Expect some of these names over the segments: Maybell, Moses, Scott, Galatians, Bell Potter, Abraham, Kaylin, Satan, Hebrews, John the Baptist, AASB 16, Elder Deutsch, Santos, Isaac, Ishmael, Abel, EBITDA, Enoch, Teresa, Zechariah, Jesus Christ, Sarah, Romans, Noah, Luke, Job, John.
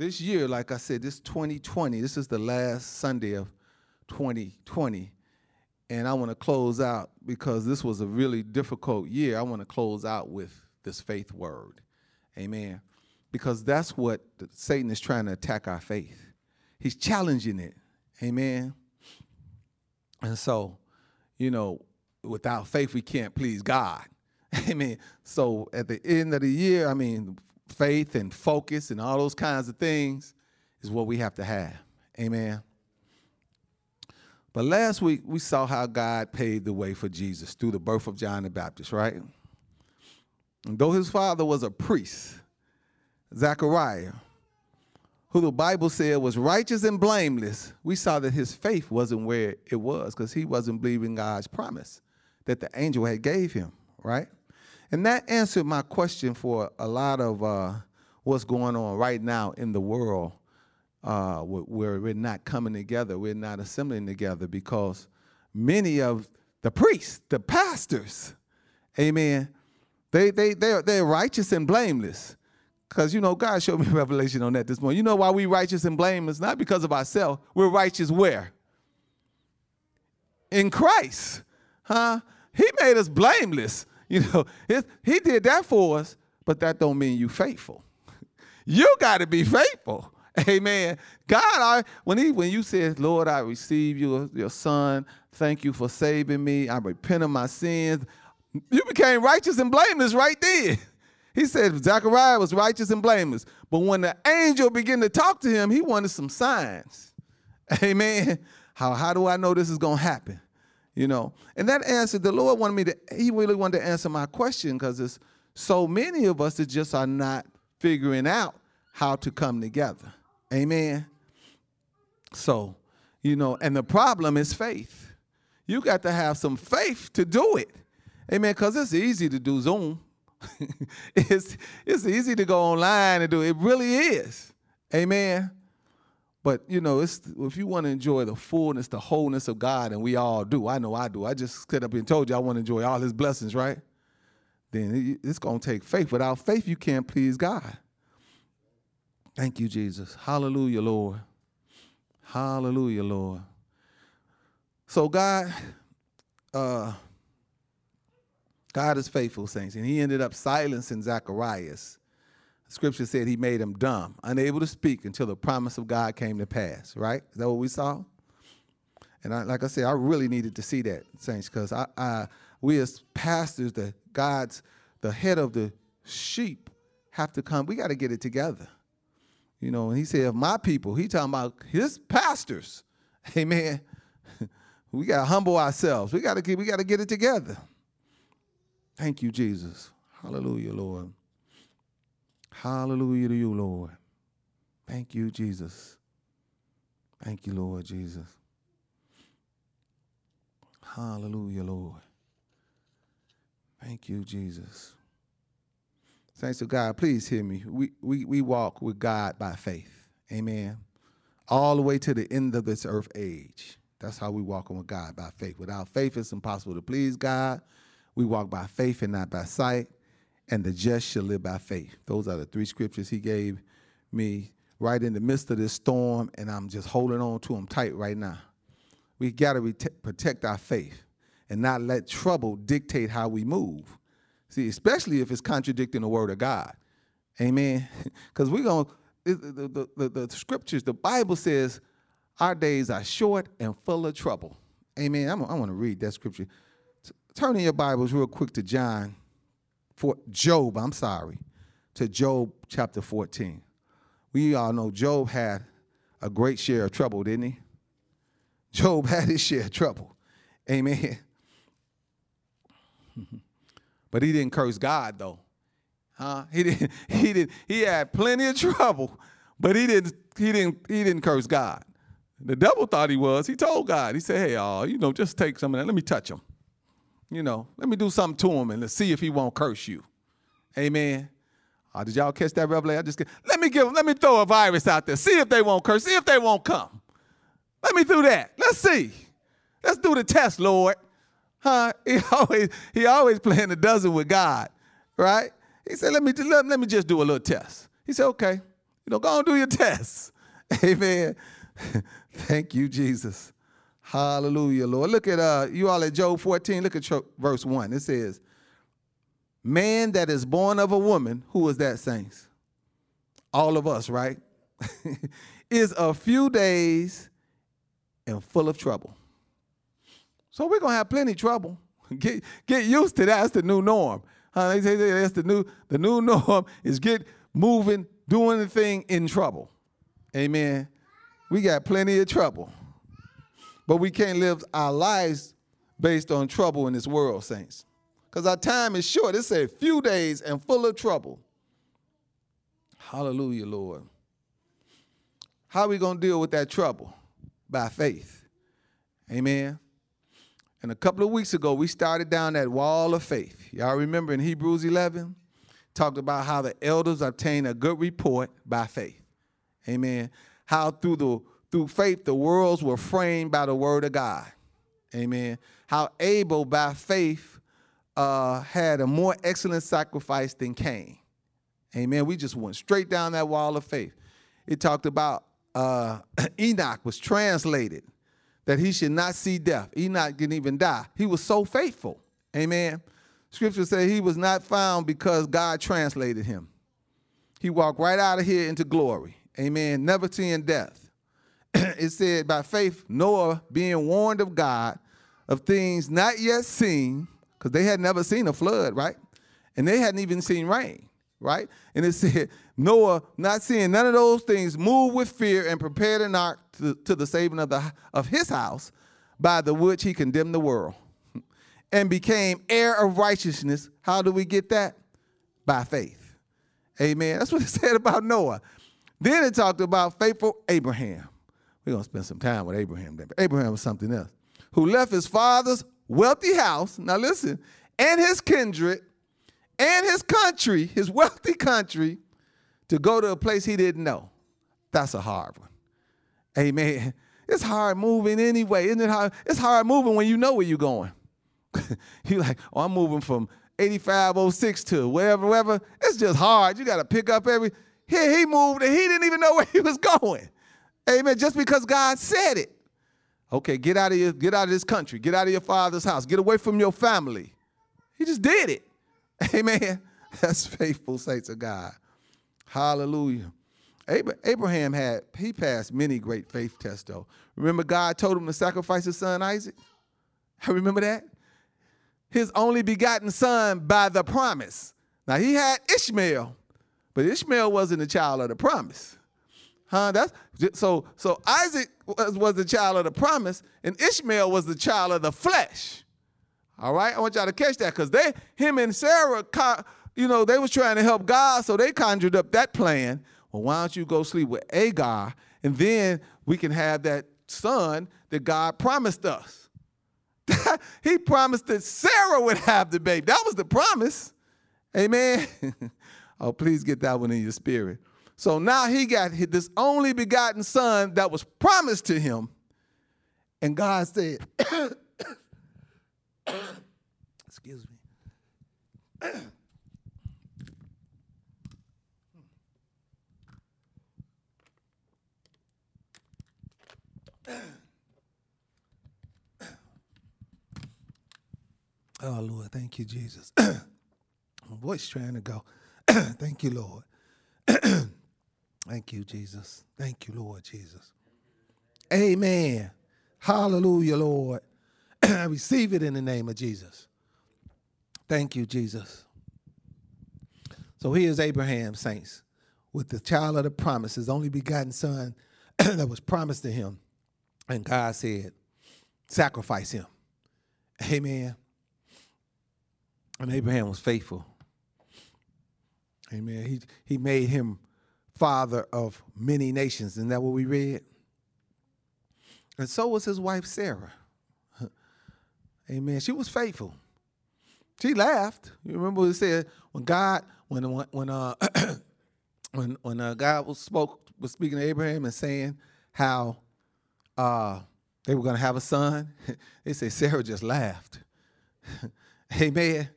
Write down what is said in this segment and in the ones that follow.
This year, like I said, this 2020, this is the last Sunday of 2020. And I want to close out, because this was a really difficult year, I want to close out with this faith word. Amen. Because that's what Satan is trying to attack, our faith. He's challenging it. Amen. And so, you know, without faith, we can't please God. Amen. So at the end of the year, I mean, faith and focus and all those kinds of things is what we have to have. Amen. But last week, we saw how God paved the way for Jesus through the birth of John the Baptist, right? And though his father was a priest, Zechariah, who the Bible said was righteous and blameless, we saw that his faith wasn't where it was, because he wasn't believing God's promise that the angel had gave him, right? And that answered my question for a lot of what's going on right now in the world, where we're not coming together, we're not assembling together, because many of the priests, the pastors, amen, they're righteous and blameless. Because, you know, God showed me a revelation on that this morning. You know why we righteous and blameless? Not because of ourselves. We're righteous where? In Christ. Huh? He made us blameless. You know, he did that for us, but that don't mean you faithful. You got to be faithful. Amen. God, when you said, Lord, I receive your son. Thank you for saving me. I repent of my sins. You became righteous and blameless right then. He said Zechariah was righteous and blameless. But when the angel began to talk to him, he wanted some signs. Amen. How do I know this is going to happen? You know, and that answer, the Lord wanted me to, he really wanted to answer my question, because there's so many of us that just are not figuring out how to come together. Amen. So, you know, and the problem is faith. You got to have some faith to do it. Amen. Because it's easy to do Zoom. It's easy to go online and do it. It really is. Amen. But, you know, if you want to enjoy the fullness, the wholeness of God, and we all do. I know I do. I just sit up and told you I want to enjoy all his blessings, right? Then it's going to take faith. Without faith, you can't please God. Thank you, Jesus. Hallelujah, Lord. Hallelujah, Lord. So God... God is faithful, saints, and he ended up silencing Zacharias. Scripture said he made him dumb, unable to speak until the promise of God came to pass, right? Is that what we saw? And like I said, I really needed to see that, saints, because we as pastors, the head of the sheep, have to come. We got to get it together. You know, and he said, my people, he talking about his pastors. Amen. We got to humble ourselves. We got to get it together. Thank you, Jesus. Hallelujah, Lord. Hallelujah to you, Lord. Thank you, Jesus. Thank you, Lord Jesus. Hallelujah, Lord. Thank you, Jesus. Thanks to God. Please hear me. We walk with God by faith. Amen. All the way to the end of this earth age. That's how we walk with God, by faith. Without faith, it's impossible to please God. We walk by faith and not by sight, and the just shall live by faith. Those are the three scriptures he gave me right in the midst of this storm, and I'm just holding on to them tight right now. We got to protect our faith and not let trouble dictate how we move. See, especially if it's contradicting the word of God. Amen? Because we're going to, the scriptures, the Bible says, our days are short and full of trouble. Amen? I want to read that scripture. Turn in your Bibles real quick to Job chapter 14. We all know Job had a great share of trouble, didn't he? Job had his share of trouble. Amen. But he didn't curse God, though. Huh? He had plenty of trouble, but he didn't curse God. The devil thought he was. He told God. He said, hey, you know, just take some of that. Let me touch him. You know, let me do something to him and let's see if he won't curse you. Amen. Did y'all catch that revelation? Let me throw a virus out there. See if they won't curse. See if they won't come. Let me do that. Let's see. Let's do the test, Lord. Huh? He always playing a dozen with God, right? He said, let me just do a little test. He said, okay. You know, go and do your tests. Amen. Thank you, Jesus. Hallelujah, Lord. Look at, you all at Job 14, look at verse 1. It says, man that is born of a woman, who is that, saints? All of us, right? Is a few days and full of trouble. So we're going to have plenty of trouble. Get used to that. That's the new norm. That's the new norm is get moving, doing the thing in trouble. Amen. We got plenty of trouble. But we can't live our lives based on trouble in this world, saints. Because our time is short. It said few days and full of trouble. Hallelujah, Lord. How are we going to deal with that trouble? By faith. Amen. And a couple of weeks ago, we started down that wall of faith. Y'all remember in Hebrews 11, talked about how the elders obtained a good report by faith. Amen. How through faith, the worlds were framed by the word of God. Amen. How Abel, by faith, had a more excellent sacrifice than Cain. Amen. We just went straight down that wall of faith. It talked about Enoch was translated that he should not see death. Enoch didn't even die. He was so faithful. Amen. Scripture said he was not found because God translated him. He walked right out of here into glory. Amen. Never seeing death. It said by faith, Noah, being warned of God of things not yet seen, because they had never seen a flood, right? And they hadn't even seen rain, right? And it said, Noah, not seeing none of those things, moved with fear and prepared an ark to the saving of his house, by the which he condemned the world and became heir of righteousness. How do we get that? By faith. Amen. That's what it said about Noah. Then it talked about faithful Abraham. We're going to spend some time with Abraham. Abraham was something else. Who left his father's wealthy house, now listen, and his kindred, and his country, his wealthy country, to go to a place he didn't know. That's a hard one. Amen. It's hard moving anyway, isn't it? Hard? It's hard moving when you know where you're going. You're like, oh, I'm moving from 8506 to wherever, wherever. It's just hard. You got to pick up every. Here he moved, and he didn't even know where he was going. Amen. Just because God said it. Okay, get out of this country. Get out of your father's house. Get away from your family. He just did it. Amen. That's faithful, saints of God. Hallelujah. Abraham he passed many great faith tests, though. Remember God told him to sacrifice his son Isaac? I remember that. His only begotten son by the promise. Now, he had Ishmael, but Ishmael wasn't the child of the promise. Huh? So Isaac was the child of the promise, and Ishmael was the child of the flesh. All right? I want y'all to catch that, because him and Sarah, you know, they was trying to help God, so they conjured up that plan. Well, why don't you go sleep with Hagar, and then we can have that son that God promised us. He promised that Sarah would have the baby. That was the promise. Amen? Oh, please get that one in your spirit. So now he got this only begotten son that was promised to him. And God said, excuse me. Oh, Lord, thank you, Jesus. My voice trying to go. Thank you, Lord. Thank you, Jesus. Thank you, Lord Jesus. Amen. Hallelujah, Lord. I receive it in the name of Jesus. Thank you, Jesus. So here's Abraham, saints, with the child of the promise, his only begotten son that was promised to him. And God said, sacrifice him. Amen. And Abraham was faithful. Amen. He made him father of many nations. Isn't that what we read? And so was his wife, Sarah. Amen. She was faithful. She laughed. You remember what it said when God was speaking to Abraham and saying how they were going to have a son. They say Sarah just laughed. Amen.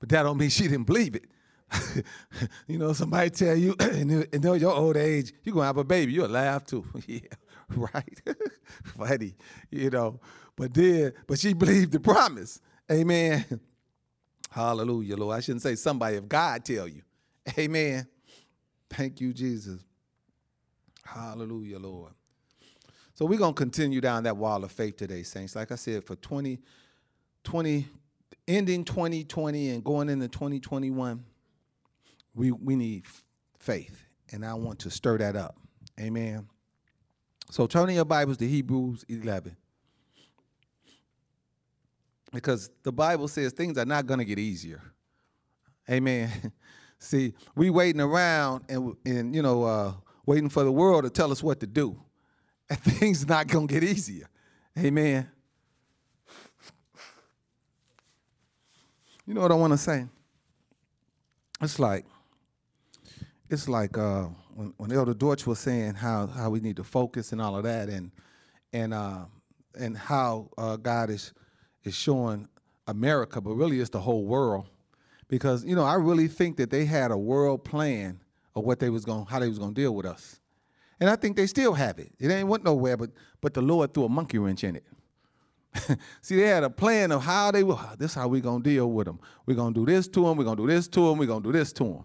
But that don't mean she didn't believe it. You know, somebody tell you, in your old age, you're going to have a baby. You'll laugh too. Yeah, right? Funny, you know. But she believed the promise. Amen. Hallelujah, Lord. I shouldn't say somebody, if God tell you. Amen. Thank you, Jesus. Hallelujah, Lord. So we're going to continue down that wall of faith today, saints. Like I said, for ending 2020 and going into 2021, we need faith, and I want to stir that up. Amen. So turn in your Bibles to Hebrews 11, because the Bible says things are not going to get easier. Amen. See, we waiting around and you know, waiting for the world to tell us what to do, and things not going to get easier. Amen. You know what I want to say? It's like when Elder Deutsch was saying how we need to focus and all of that, and how God is showing America, but really it's the whole world, because you know I really think that they had a world plan of what they was going, how they was going to deal with us, and I think they still have it. It ain't went nowhere, but the Lord threw a monkey wrench in it. See, they had a plan of how they were. This is how we're going to deal with them. We're going to do this to them. We're going to do this to them. We're going to do this to them.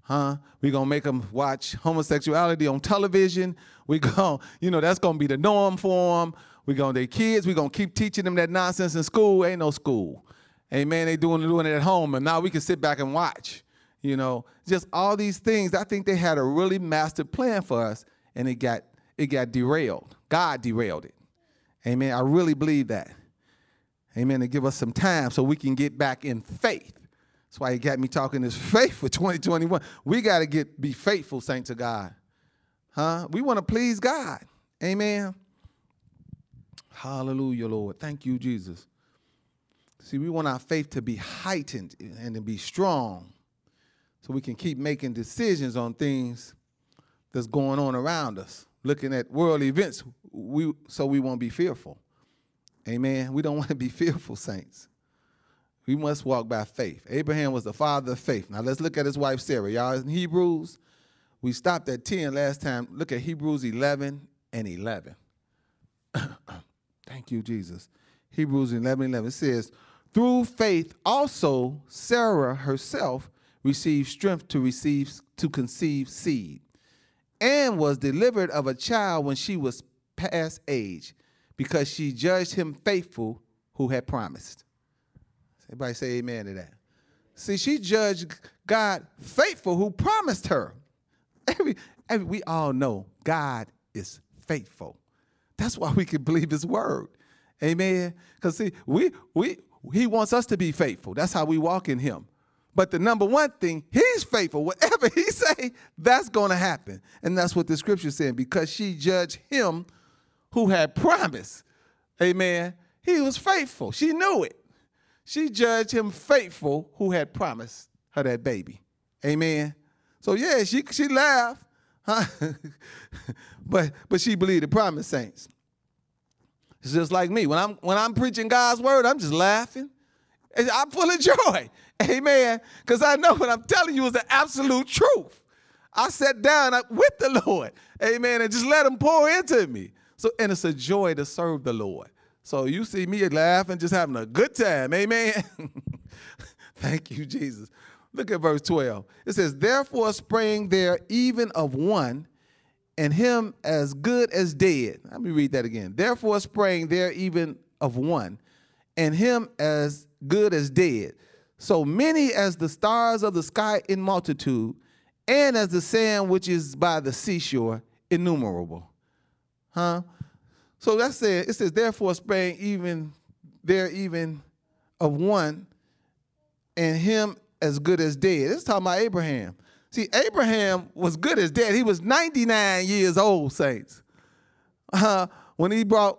Huh? We're going to make them watch homosexuality on television. We're going, you know, that's going to be the norm for them. We're going to their kids. We're going to keep teaching them that nonsense in school. Ain't no school. Amen. They doing it at home. And now we can sit back and watch, you know, just all these things. I think they had a really master plan for us, and it got derailed. God derailed it. Amen. I really believe that. Amen. To give us some time so we can get back in faith. That's why he got me talking this faith for 2021. We got to be faithful, saints of God. Huh? We want to please God. Amen. Hallelujah, Lord. Thank you, Jesus. See, we want our faith to be heightened and to be strong so we can keep making decisions on things that's going on around us. Looking at world events, so we won't be fearful. Amen. We don't want to be fearful, saints. We must walk by faith. Abraham was the father of faith. Now let's look at his wife Sarah. Y'all, in Hebrews, we stopped at 10 last time. Look at Hebrews 11 and 11. Thank you, Jesus. Hebrews 11:11 says, "Through faith also Sarah herself received strength to conceive seed, and was delivered of a child when she was past age, because she judged him faithful who had promised." Everybody say amen to that. See, she judged God faithful who promised her. We all know God is faithful. That's why we can believe his word. Amen. Because see, he wants us to be faithful. That's how we walk in him. But the number one thing, he's faithful. Whatever he say, that's going to happen. And that's what the scripture is saying, because she judged him who had promised. Amen. He was faithful. She knew it. She judged him faithful who had promised her that baby. Amen. So, yeah, she laughed. Huh? but she believed the promise, saints. It's just like me. When I'm preaching God's word, I'm just laughing. I'm full of joy. Amen. Because I know what I'm telling you is the absolute truth. I sat down with the Lord. Amen. And just let him pour into me. So, and it's a joy to serve the Lord. So you see me laughing, just having a good time. Amen. Thank you, Jesus. Look at verse 12. It says, "Therefore sprang there even of one, and him as good as dead." Let me read that again. "Therefore sprang there even of one, and him as good as dead, so many as the stars of the sky in multitude, and as the sand which is by the seashore innumerable." Huh? So that's it. It says, "Therefore sprang even there even of one, and him as good as dead." This is talking about Abraham. See, Abraham was good as dead. He was 99 years old, saints. When he bringing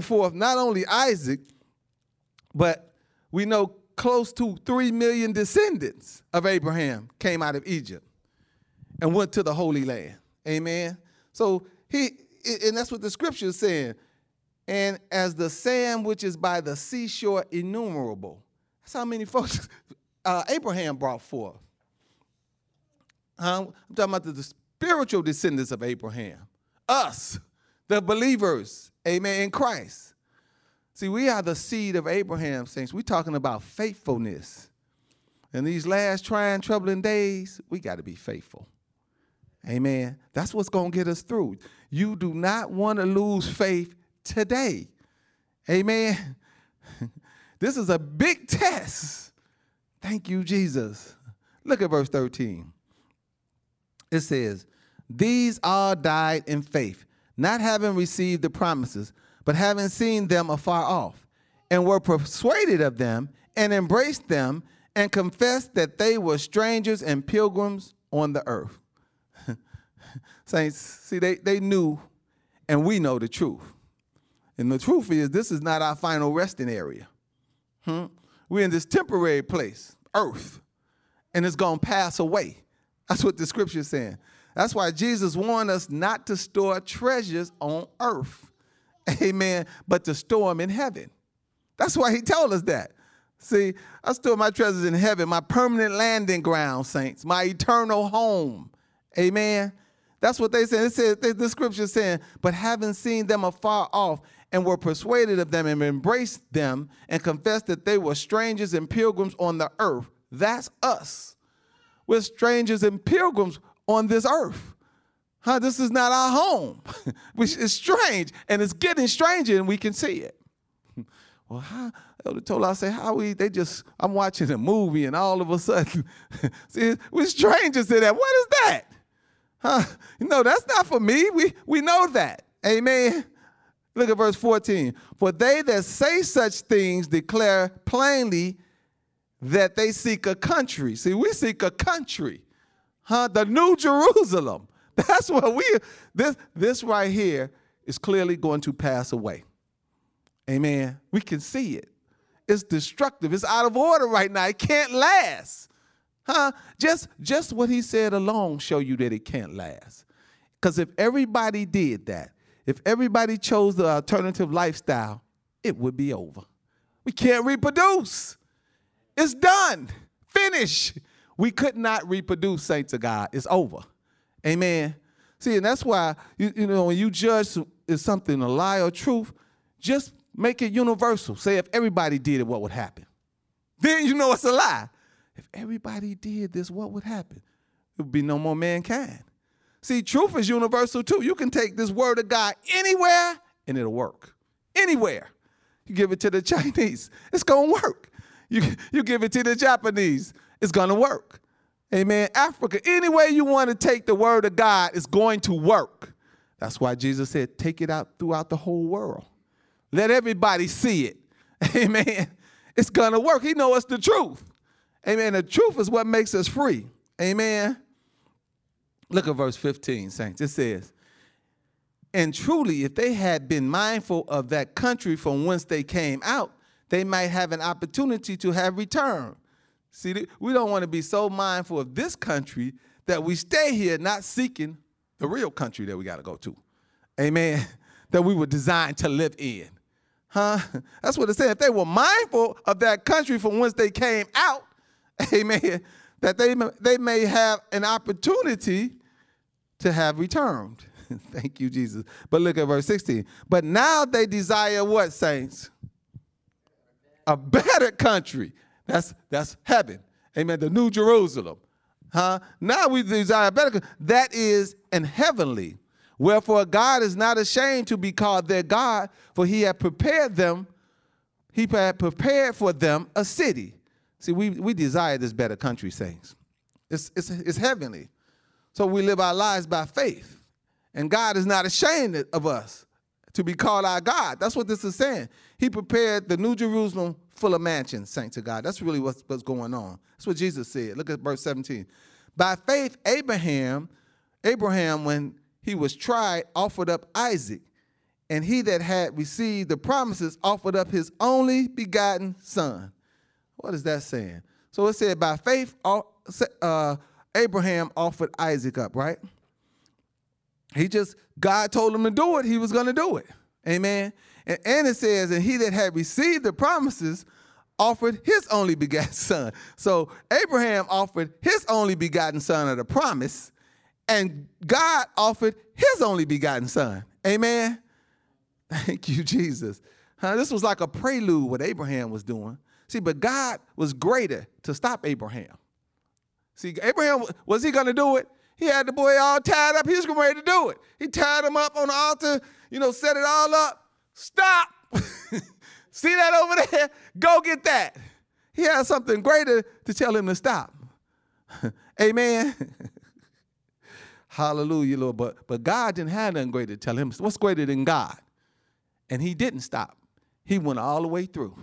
forth not only Isaac, but we know close to 3 million descendants of Abraham came out of Egypt and went to the Holy Land. Amen. So and that's what the scripture is saying. "And as the sand which is by the seashore innumerable." That's how many folks Abraham brought forth. I'm talking about the spiritual descendants of Abraham, us, the believers, amen, in Christ. See, we are the seed of Abraham, saints. We're talking about faithfulness. In these last trying, troubling days, we got to be faithful. Amen. That's what's going to get us through. You do not want to lose faith today. Amen. This is a big test. Thank you, Jesus. Look at verse 13. It says, these all died in faith, not having received the promises, but having seen them afar off, and were persuaded of them, and embraced them, and confessed that they were strangers and pilgrims on the earth. Saints, see, they knew, and we know the truth. And the truth is, this is not our final resting area. We're in this temporary place, earth, and it's going to pass away. That's what the scripture is saying. That's why Jesus warned us not to store treasures on earth, amen, but to store them in heaven. That's why he told us that. See, I store my treasures in heaven, my permanent landing ground, saints, my eternal home, amen. That's what they said. It says, the scripture is saying, but having seen them afar off, and were persuaded of them, and embraced them, and confessed that they were strangers and pilgrims on the earth. That's us. We're strangers and pilgrims on this earth. Huh? This is not our home. It's strange, and it's getting stranger, and we can see it. Well, how? Elder told us, I say, how we? They just, I'm watching a movie, and all of a sudden, see, we're strangers to that. What is that? Huh? No, that's not for me. We know that. Amen. Look at verse 14. For they that say such things declare plainly that they seek a country. See, we seek a country, huh? The New Jerusalem. That's what we, this right here is clearly going to pass away. Amen. We can see it. It's destructive. It's out of order right now. It can't last. Huh? Just what he said alone show you that it can't last. Because if everybody did that, if everybody chose the alternative lifestyle, it would be over. We can't reproduce. It's done. Finish. We could not reproduce, saints of God. It's over. Amen. See, and that's why, you know, when you judge is something a lie or truth, just make it universal. Say if everybody did it, what would happen? Then you know it's a lie. If everybody did this, what would happen? There would be no more mankind. See, truth is universal, too. You can take this word of God anywhere, and it'll work. Anywhere. You give it to the Chinese, it's going to work. You give it to the Japanese, it's going to work. Amen. Africa, any way you want to take the word of God, it's going to work. That's why Jesus said, take it out throughout the whole world. Let everybody see it. Amen. It's going to work. He knows it's the truth. Amen. The truth is what makes us free. Amen. Look at verse 15, saints. It says, and truly, if they had been mindful of that country from whence they came out, they might have an opportunity to have returned. See, we don't want to be so mindful of this country that we stay here not seeking the real country that we got to go to. Amen. That we were designed to live in. Huh? That's what it said. If they were mindful of that country from whence they came out, amen, that they may have an opportunity to have returned. Thank you, Jesus. But look at verse 16. But now they desire what, saints? A better country. That's heaven. Amen. The New Jerusalem. Huh? Now we desire a better country. That is an heavenly. Wherefore God is not ashamed to be called their God, for he had prepared them, he had prepared for them a city. See, we desire this better country, saints. It's heavenly. So we live our lives by faith. And God is not ashamed of us to be called our God. That's what this is saying. He prepared the New Jerusalem full of mansions, saints of God. That's really what's going on. That's what Jesus said. Look at verse 17. By faith, Abraham, when he was tried, offered up Isaac. And he that had received the promises offered up his only begotten son. What is that saying? So it said, by faith, Abraham offered Isaac up, right? God told him to do it. He was going to do it. Amen. And it says, and he that had received the promises offered his only begotten son. So Abraham offered his only begotten son of the promise, and God offered his only begotten son. Amen. Thank you, Jesus. This was like a prelude what Abraham was doing. See, but God was greater to stop Abraham. See, Abraham, was he going to do it? He had the boy all tied up. He was ready to do it. He tied him up on the altar, you know, set it all up. Stop. See that over there? Go get that. He had something greater to tell him to stop. Amen. Hallelujah, Lord. But God didn't have nothing greater to tell him. What's greater than God? And he didn't stop. He went all the way through.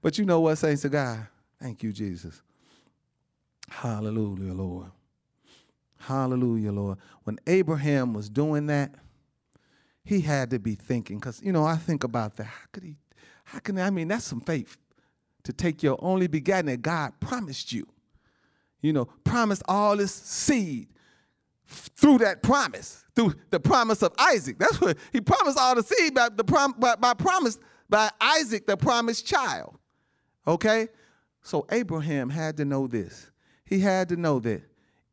But you know what, saints of God? Thank you, Jesus. Hallelujah, Lord. Hallelujah, Lord. When Abraham was doing that, he had to be thinking, because, you know, I think about that. I mean, that's some faith to take your only begotten that God promised you. You know, promised all this seed through that promise, through the promise of Isaac. That's what he promised, all the seed by Isaac, the promised child. Okay? So Abraham had to know this. He had to know that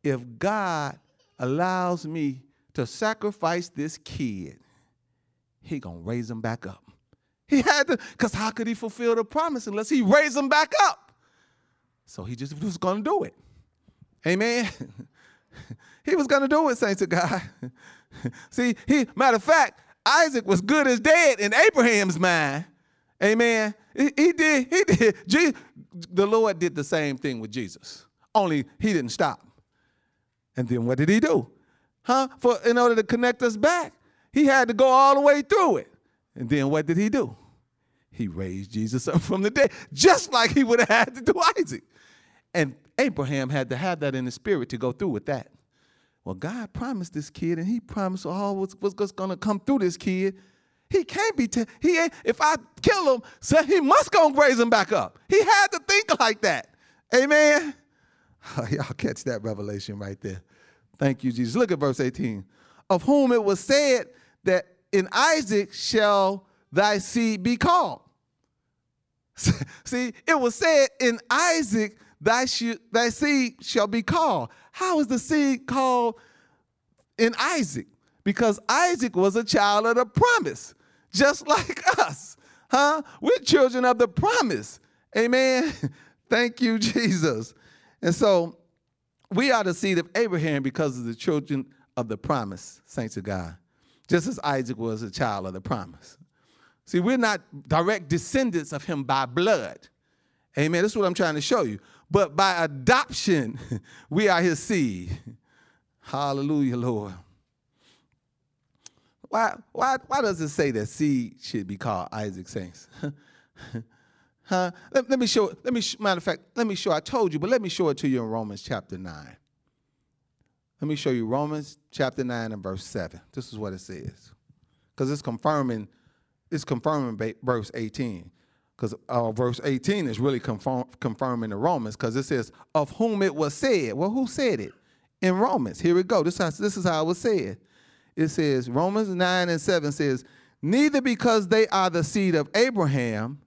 if God allows me to sacrifice this kid, he gonna raise him back up. He had to, because how could he fulfill the promise unless he raised him back up? So he just was gonna do it. Amen. He was gonna do it, saints of God. See, matter of fact, Isaac was good as dead in Abraham's mind. Amen. He did. The Lord did the same thing with Jesus. Only he didn't stop. And then what did he do? In order to connect us back, he had to go all the way through it. And then what did he do? He raised Jesus up from the dead, just like he would have had to do Isaac. And Abraham had to have that in his spirit to go through with that. Well, God promised this kid, and he promised all what's going to come through this kid. He can't be, if I kill him, so he must go and raise him back up. He had to think like that. Amen. Oh, y'all catch that revelation right there. Thank you, Jesus. Look at verse 18. Of whom it was said that in Isaac shall thy seed be called. See, it was said in Isaac thy seed shall be called. How is the seed called in Isaac? Because Isaac was a child of the promise, just like us. We're children of the promise. Amen. Thank you, Jesus. And so we are the seed of Abraham because of the children of the promise, saints of God, just as Isaac was a child of the promise. See, we're not direct descendants of him by blood. Amen. That's what I'm trying to show you. But by adoption, we are his seed. Hallelujah, Lord. Why does it say that seed should be called Isaac, saints? Huh? Matter of fact, let me show. I told you, but let me show it to you in Romans chapter 9. Let me show you Romans chapter 9 and verse 7. This is what it says, because it's confirming verse 18, because verse 18 is really confirming the Romans, because it says of whom it was said. Well, who said it in Romans? Here we go. This is how it was said. It says Romans 9 and 7 says, neither because they are the seed of Abraham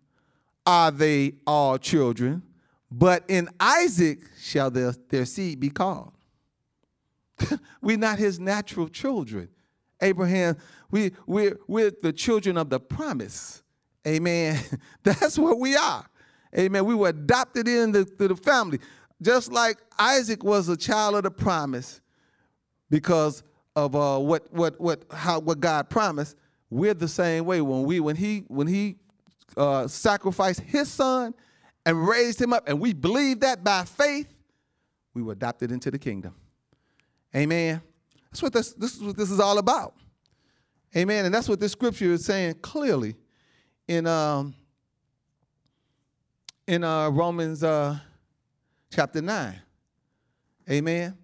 are they all children, but in Isaac shall their seed be called. We're not his natural children. Abraham, we're the children of the promise. Amen. That's what we are. Amen. We were adopted into the family. Just like Isaac was a child of the promise because of what God promised, we're the same way. When he sacrificed his son and raised him up, and we believe that by faith, we were adopted into the kingdom. Amen. That's what this is all about. Amen. And that's what this scripture is saying clearly in Romans chapter 9. Amen.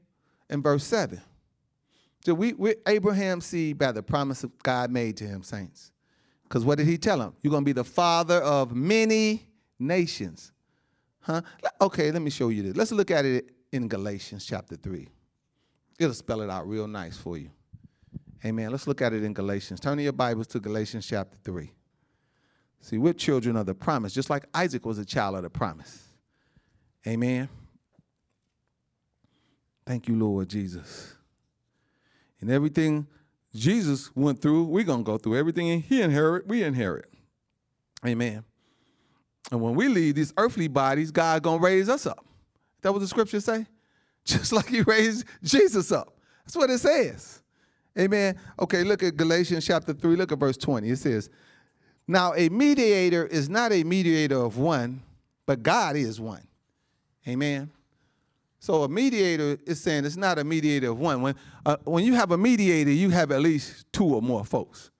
And verse 7. So we're Abraham's seed by the promise of God made to him, saints. Because what did he tell him? You're going to be the father of many nations. Huh? Okay, let me show you this. Let's look at it in Galatians chapter 3. It'll spell it out real nice for you. Amen. Let's look at it in Galatians. Turn your Bibles to Galatians chapter 3. See, we're children of the promise, just like Isaac was a child of the promise. Amen. Thank you, Lord Jesus. And everything Jesus went through, we're going to go through. Everything he inherit, we inherit. Amen. And when we leave these earthly bodies, God going to raise us up. That what the scripture say? Just like he raised Jesus up. That's what it says. Amen. Okay, look at Galatians chapter 3. Look at verse 20. It says, now a mediator is not a mediator of one, but God is one. Amen. So a mediator is saying it's not a mediator of one. When you have a mediator, you have at least two or more folks.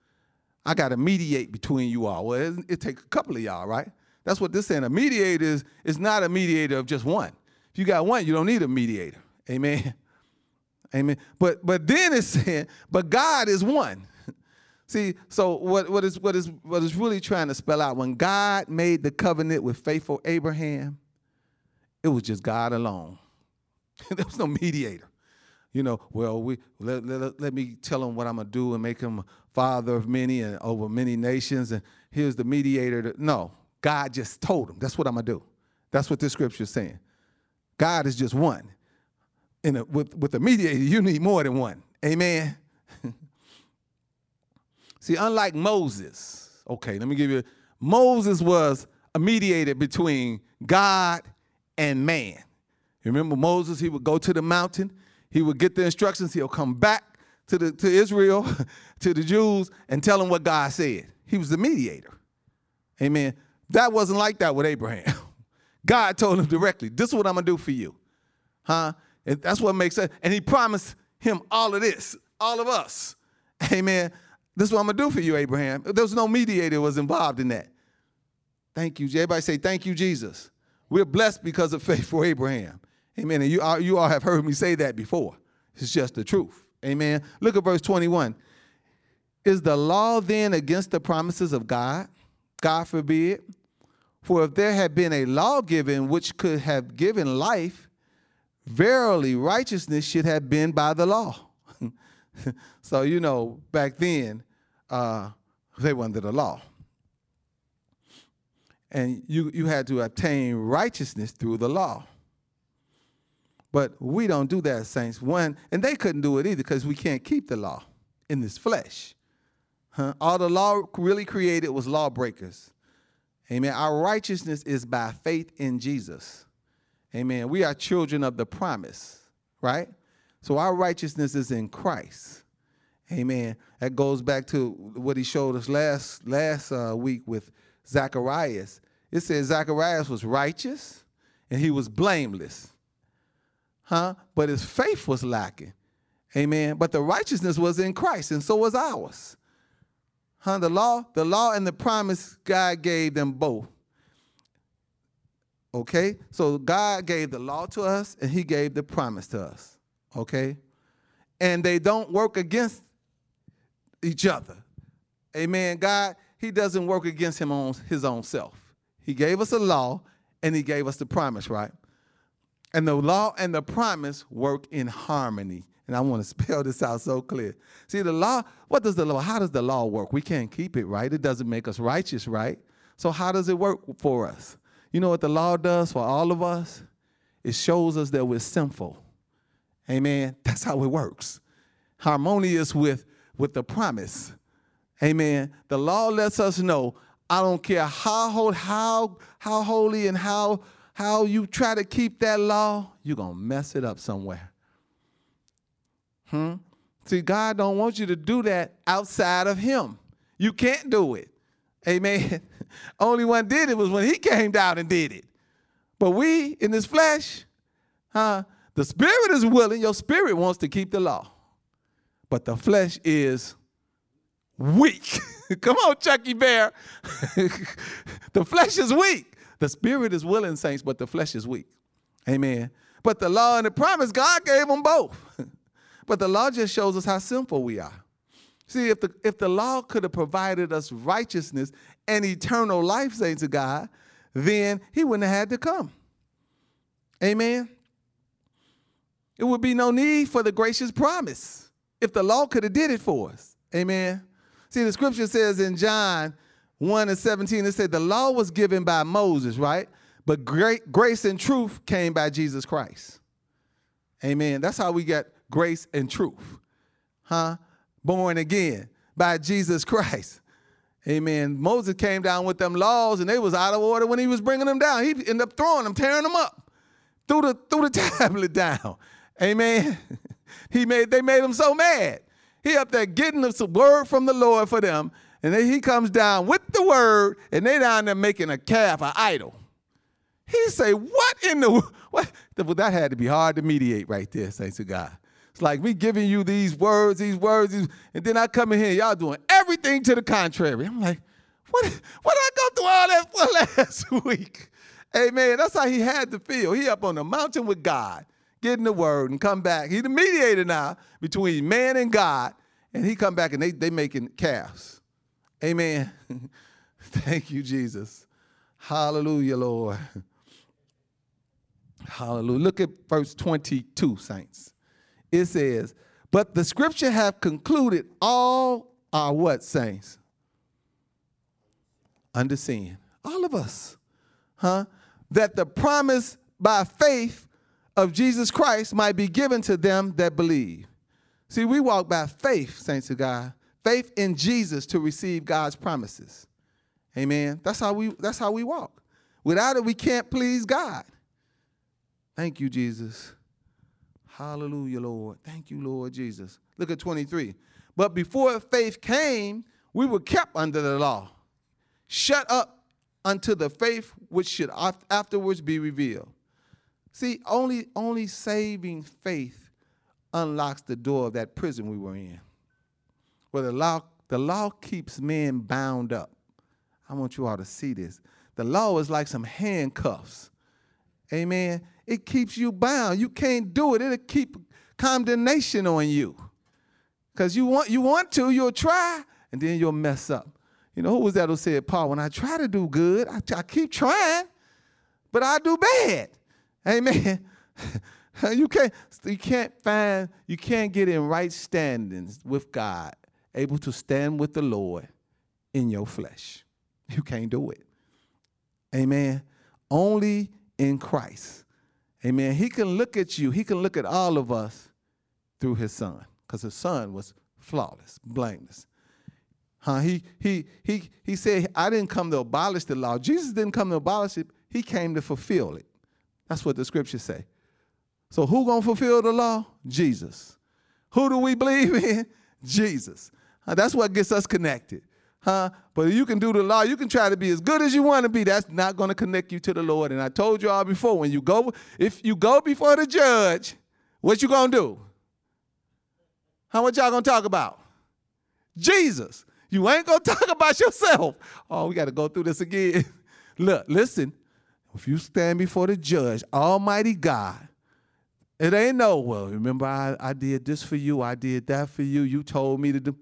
I got to mediate between you all. Well, it takes a couple of y'all, right? That's what this saying. A mediator is not a mediator of just one. If you got one, you don't need a mediator. Amen. Amen. But then it's saying, but God is one. See, so what is really trying to spell out, when God made the covenant with faithful Abraham, it was just God alone. There was no mediator. You know, well, let me tell him what I'm going to do and make him a father of many and over many nations, and here's the mediator. No, God just told him, that's what I'm going to do. That's what this scripture is saying. God is just one. And with a mediator, you need more than one. Amen. See, unlike Moses, okay, let me give you, Moses was a mediator between God and man. You remember Moses, he would go to the mountain, he would get the instructions, he'll come back to Israel, to the Jews, and tell them what God said. He was the mediator. Amen. That wasn't like that with Abraham. God told him directly, this is what I'm going to do for you. Huh? And that's what makes sense. And he promised him all of this, all of us. Amen. This is what I'm going to do for you, Abraham. There was no mediator was involved in that. Thank you. Everybody say, thank you, Jesus. We're blessed because of faithful Abraham. Amen. And you all have heard me say that before. It's just the truth. Amen. Look at verse 21. Is the law then against the promises of God? God forbid. For if there had been a law given which could have given life, verily righteousness should have been by the law. So, you know, back then, they were under the law. And you had to obtain righteousness through the law. But we don't do that, saints. One, and they couldn't do it either because we can't keep the law in this flesh. Huh? All the law really created was lawbreakers. Amen. Our righteousness is by faith in Jesus. Amen. We are children of the promise, right? So our righteousness is in Christ. Amen. That goes back to what he showed us last week with Zacharias. It says Zacharias was righteous and he was blameless. Huh? But his faith was lacking. Amen. But the righteousness was in Christ, and so was ours. Huh? The law and the promise, God gave them both. Okay? So God gave the law to us, and he gave the promise to us. Okay? And they don't work against each other. Amen. God, he doesn't work against his own self. He gave us a law, and he gave us the promise, right? And the law and the promise work in harmony. And I want to spell this out so clear. See, the law, how does the law work? We can't keep it, right? It doesn't make us righteous, right? So how does it work for us? You know what the law does for all of us? It shows us that we're sinful. Amen. That's how it works. Harmonious with the promise. Amen. The law lets us know, I don't care how holy and how you try to keep that law, you're going to mess it up somewhere. See, God don't want you to do that outside of him. You can't do it. Amen. Only one did it was when he came down and did it. But we in this flesh, the spirit is willing. Your spirit wants to keep the law. But the flesh is weak. Come on, Chucky Bear. The flesh is weak. The spirit is willing, saints, but the flesh is weak. Amen. But the law and the promise, God gave them both. But the law just shows us how sinful we are. See, if the law could have provided us righteousness and eternal life, saints of God, then he wouldn't have had to come. Amen. It would be no need for the gracious promise if the law could have did it for us. Amen. See, the scripture says in John 1:17, it said the law was given by Moses, right? But great grace and truth came by Jesus Christ. Amen. That's how we got grace and truth. Huh? Born again by Jesus Christ. Amen. Moses came down with them laws, and they was out of order when he was bringing them down. He ended up throwing them, tearing them up, threw the tablet down. Amen. They made him so mad. He up there getting us a word from the Lord for them, and then he comes down with the word, and they down there making a calf, an idol. He say, what in the what? Well, that had to be hard to mediate right there, saints of God. It's like we giving you these words, and then I come in here, y'all doing everything to the contrary. I'm like, what I go through all that for last week? Amen. That's how he had to feel. He up on the mountain with God, getting the word and come back. He's the mediator now between man and God, and he come back and they making calves. Amen. Thank you, Jesus. Hallelujah, Lord. Hallelujah. Look at verse 22, saints. It says, but the scripture have concluded all our what, saints? Under sin. All of us. Huh? That the promise by faith of Jesus Christ might be given to them that believe. See, we walk by faith, saints of God. Faith in Jesus to receive God's promises. Amen. That's how we walk. Without it, we can't please God. Thank you, Jesus. Hallelujah, Lord. Thank you, Lord Jesus. Look at 23. But before faith came, we were kept under the law, shut up unto the faith which should afterwards be revealed. See, only saving faith unlocks the door of that prison we were in. Where the law keeps men bound up. I want you all to see this. The law is like some handcuffs. Amen. It keeps you bound. You can't do it. It'll keep condemnation on you. Because you want to, you'll try, and then you'll mess up. You know, who was that who said, Paul, when I try to do good, I keep trying, but I do bad. Amen. You can't get in right standings with God, able to stand with the Lord in your flesh. You can't do it. Amen. Only in Christ. Amen. He can look at you. He can look at all of us through his son, because his son was flawless, blameless. Huh? He said, I didn't come to abolish the law. Jesus didn't come to abolish it. He came to fulfill it. That's what the scriptures say. So who going to fulfill the law? Jesus. Who do we believe in? Jesus. That's what gets us connected. Huh? But you can do the law. You can try to be as good as you want to be. That's not going to connect you to the Lord. And I told you all before, if you go before the judge, what you going to do? How much y'all going to talk about? Jesus. You ain't going to talk about yourself. Oh, we got to go through this again. Look, listen. If you stand before the judge, Almighty God, it ain't no, well, remember I did this for you. I did that for you. You told me to do.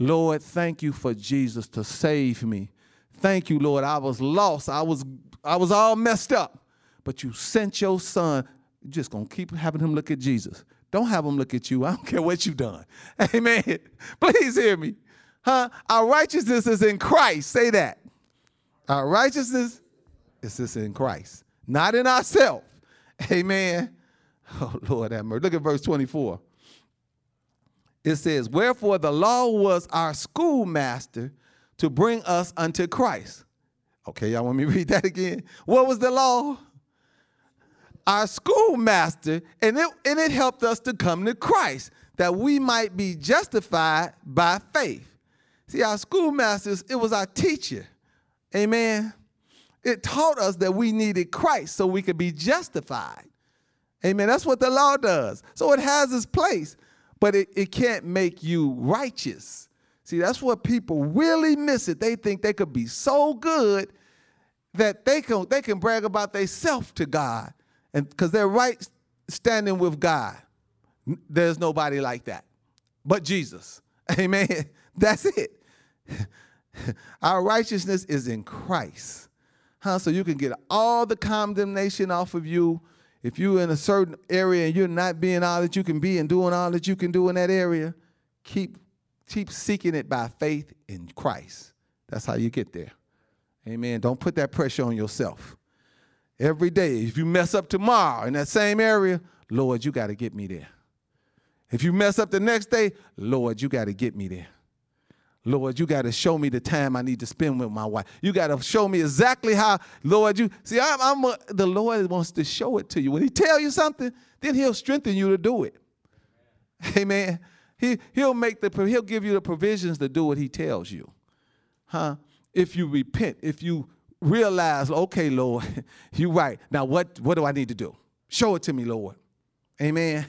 Lord, thank you for Jesus to save me. Thank you, Lord. I was lost. I was all messed up. But you sent your son. You're just going to keep having him look at Jesus. Don't have him look at you. I don't care what you've done. Amen. Please hear me. Huh? Our righteousness is in Christ. Say that. Our righteousness is in Christ, not in ourselves. Amen. Oh, Lord, have mercy. Look at verse 24. It says, wherefore the law was our schoolmaster to bring us unto Christ. Okay, y'all want me to read that again? What was the law? Our schoolmaster, and it helped us to come to Christ, that we might be justified by faith. See, our schoolmasters, it was our teacher. Amen. It taught us that we needed Christ so we could be justified. Amen. That's what the law does. So it has its place. But it can't make you righteous. See, that's what people really miss it. They think they could be so good that they can brag about themselves to God, and because they're right standing with God. There's nobody like that but Jesus. Amen. That's it. Our righteousness is in Christ. Huh? So you can get all the condemnation off of you. If you're in a certain area and you're not being all that you can be and doing all that you can do in that area, keep seeking it by faith in Christ. That's how you get there. Amen. Don't put that pressure on yourself. Every day, if you mess up tomorrow in that same area, Lord, you got to get me there. If you mess up the next day, Lord, you got to get me there. Lord, you got to show me the time I need to spend with my wife. You got to show me exactly how, Lord, you, see, the Lord wants to show it to you. When he tells you something, then he'll strengthen you to do it. Amen. He'll give you the provisions to do what he tells you. Huh? If you repent, if you realize, okay, Lord, you're right. Now, what do I need to do? Show it to me, Lord. Amen.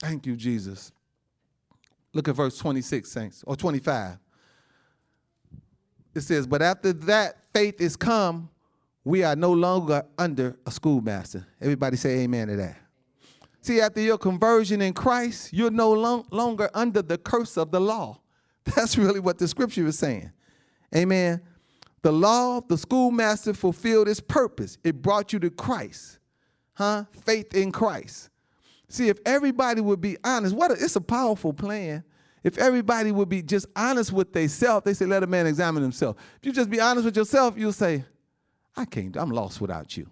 Thank you, Jesus. Look at verse 26, saints, or 25. It says, but after that faith is come, we are no longer under a schoolmaster. Everybody say amen to that. See, after your conversion in Christ, you're no longer under the curse of the law. That's really what the scripture is saying. Amen. The law, the schoolmaster fulfilled its purpose. It brought you to Christ. Huh? Faith in Christ. See, if everybody would be honest, it's a powerful plan. If everybody would be just honest with themselves, they say, let a man examine himself. If you just be honest with yourself, you'll say, I'm lost without you.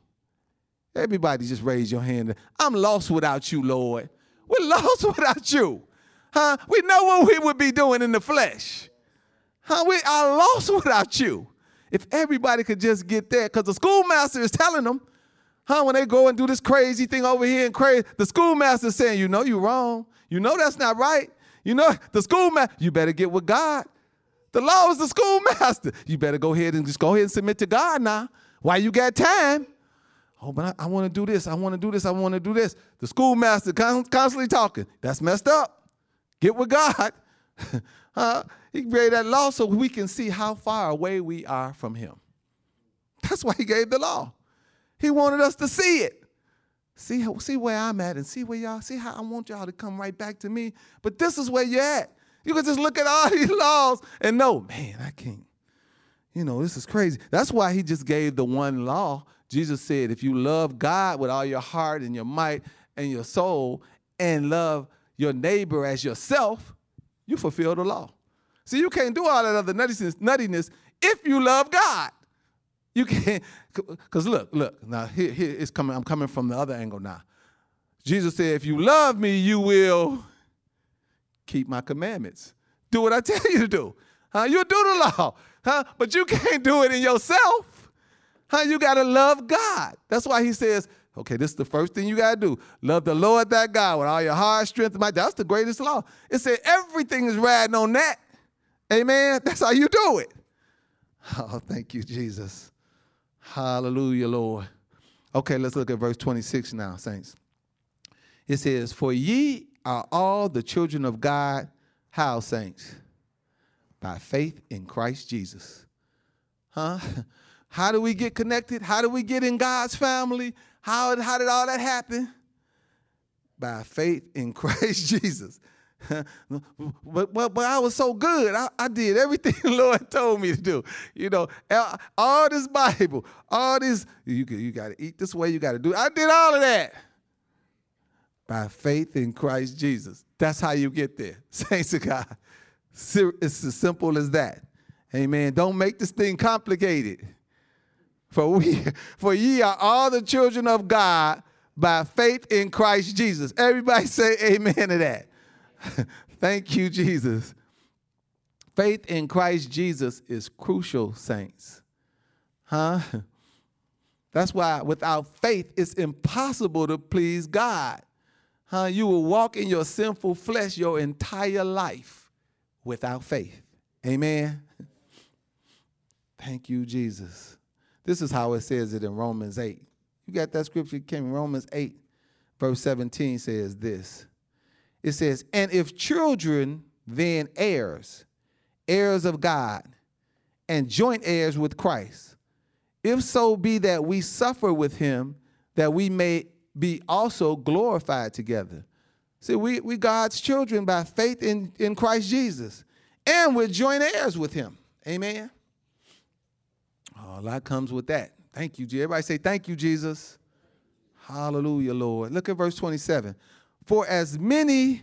Everybody just raise your hand. I'm lost without you, Lord. We're lost without you. Huh? We know what we would be doing in the flesh. Huh? We are lost without you. If everybody could just get there, because the schoolmaster is telling them, huh, when they go and do this crazy thing over here and crazy, the schoolmaster is saying, you know you're wrong. You know that's not right. You know, the schoolmaster, you better get with God. The law is the schoolmaster. You better go ahead and submit to God now. Why you got time? Oh, but I want to do this. I want to do this. I want to do this. The schoolmaster constantly talking. That's messed up. Get with God. He gave that law so we can see how far away we are from him. That's why he gave the law. He wanted us to see it. See where I'm at and see where y'all, see how I want y'all to come right back to me. But this is where you're at. You can just look at all these laws and know, man, I can't. You know, this is crazy. That's why he just gave the one law. Jesus said, if you love God with all your heart and your might and your soul and love your neighbor as yourself, you fulfill the law. See, you can't do all that other nuttiness if you love God. You can't, because look, now here it's coming. I'm coming from the other angle now. Jesus said, if you love me, you will keep my commandments. Do what I tell you to do. Huh? You'll do the law, huh? But you can't do it in yourself. Huh? You got to love God. That's why he says, okay, this is the first thing you got to do. Love the Lord thy God with all your heart, strength, and might. That's the greatest law. It said everything is riding on that. Amen? That's how you do it. Oh, thank you, Jesus. Hallelujah, Lord. Okay, let's look at verse 26 now, saints. It says, for ye are all the children of God, how, saints? By faith in Christ Jesus. Huh? How do we get connected? How do we get in God's family? How did all that happen? By faith in Christ Jesus. But I was so good. I did everything the Lord told me to do. You know, all this Bible, all this, you got to eat this way, you got to do. I did all of that by faith in Christ Jesus. That's how you get there. Saints of God, it's as simple as that. Amen. Don't make this thing complicated. For ye are all the children of God by faith in Christ Jesus. Everybody say amen to that. Thank you, Jesus. Faith in Christ Jesus is crucial, saints. Huh? That's why without faith, it's impossible to please God. Huh? You will walk in your sinful flesh your entire life without faith. Amen? Thank you, Jesus. This is how it says it in Romans 8. You got that scripture, Kim? Romans 8, verse 17 says this. It says, and if children, then heirs, heirs of God, and joint heirs with Christ, if so be that we suffer with him, that we may be also glorified together. See, we God's children by faith in Christ Jesus, and we're joint heirs with him. Amen? Oh, a lot comes with that. Thank you, Jesus. Everybody say, thank you, Jesus. Hallelujah, Lord. Look at verse 27. For as many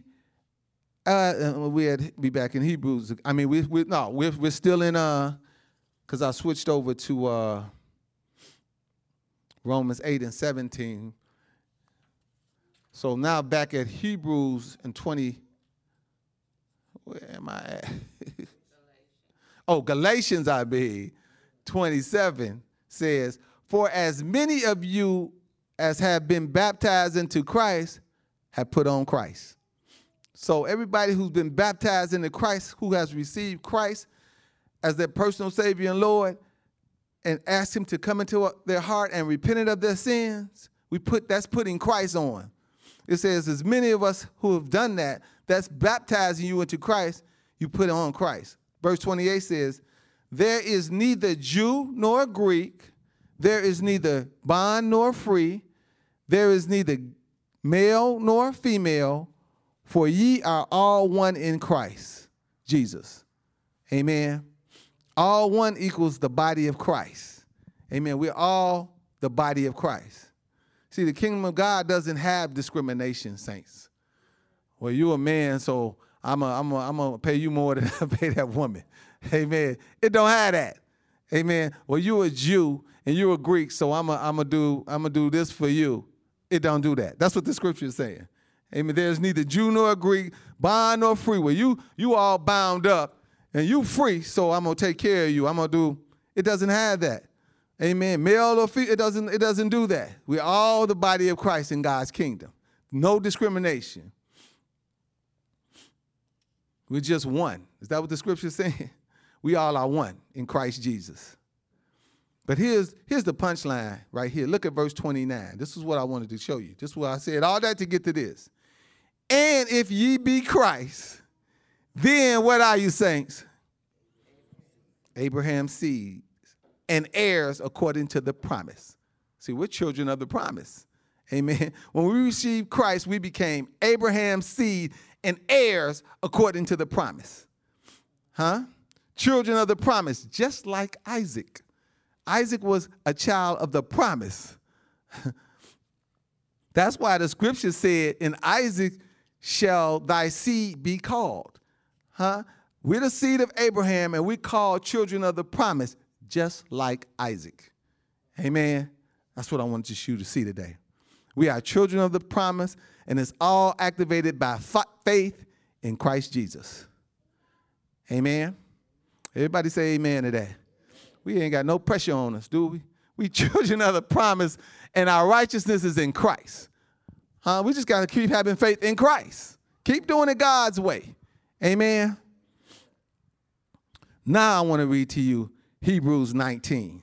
We'd be back in Hebrews. I mean, we're still in because I switched over to Romans 8 and 17. So now back at Hebrews and 20. Where am I at? Oh, Galatians, I believe, 27 says, "For as many of you as have been baptized into Christ have put on Christ." So everybody who's been baptized into Christ, who has received Christ as their personal Savior and Lord, and asked him to come into their heart and repented of their sins, that's putting Christ on. It says, as many of us who have done that, that's baptizing you into Christ, you put on Christ. Verse 28 says, "There is neither Jew nor Greek, there is neither bond nor free, there is neither male nor female, for ye are all one in Christ Jesus." Amen. All one equals the body of Christ. Amen. We're all the body of Christ. See, the kingdom of God doesn't have discrimination, saints. Well, you're a man, so I'm gonna pay you more than I pay that woman. Amen. It don't have that. Amen. Well, you're a Jew and you're a Greek, so I'm gonna do this for you. It don't do that. That's what the scripture is saying. Amen. There's neither Jew nor Greek, bond nor free. Well, you all bound up and you free, so I'm gonna take care of you. It doesn't have that. Amen. Male or female, it doesn't do that. We're all the body of Christ in God's kingdom. No discrimination. We're just one. Is that what the scripture is saying? We all are one in Christ Jesus. But here's the punchline right here. Look at verse 29. This is what I wanted to show you. This is what I said. All that to get to this. "And if ye be Christ, then what are you, saints? Abraham's seed, and heirs according to the promise." See, we're children of the promise. Amen. When we received Christ, we became Abraham's seed and heirs according to the promise. Huh? Children of the promise, just like Isaac. Isaac was a child of the promise. That's why the scripture said, "In Isaac shall thy seed be called." Huh? We're the seed of Abraham, and we're called children of the promise, just like Isaac. Amen. That's what I wanted you to see today. We are children of the promise, and it's all activated by faith in Christ Jesus. Amen. Everybody say amen today. We ain't got no pressure on us, do we? We children of the promise, and our righteousness is in Christ. We just got to keep having faith in Christ. Keep doing it God's way. Amen. Now I want to read to you Hebrews 19,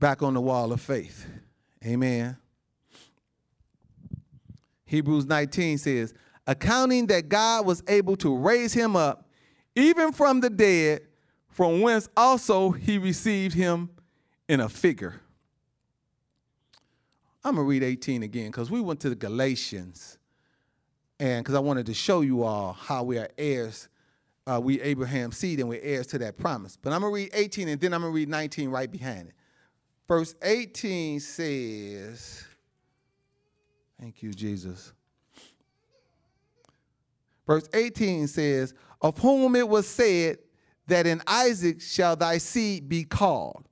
back on the wall of faith. Amen. Hebrews 19 says, "Accounting that God was able to raise him up, even from the dead, from whence also he received him in a figure." I'm going to read 18 again, because we went to the Galatians, and because I wanted to show you all how we are heirs. We Abraham's seed, and we're heirs to that promise. But I'm going to read 18, and then I'm going to read 19 right behind it. Verse 18 says, thank you, Jesus. Verse 18 says, "Of whom it was said, that in Isaac shall thy seed be called."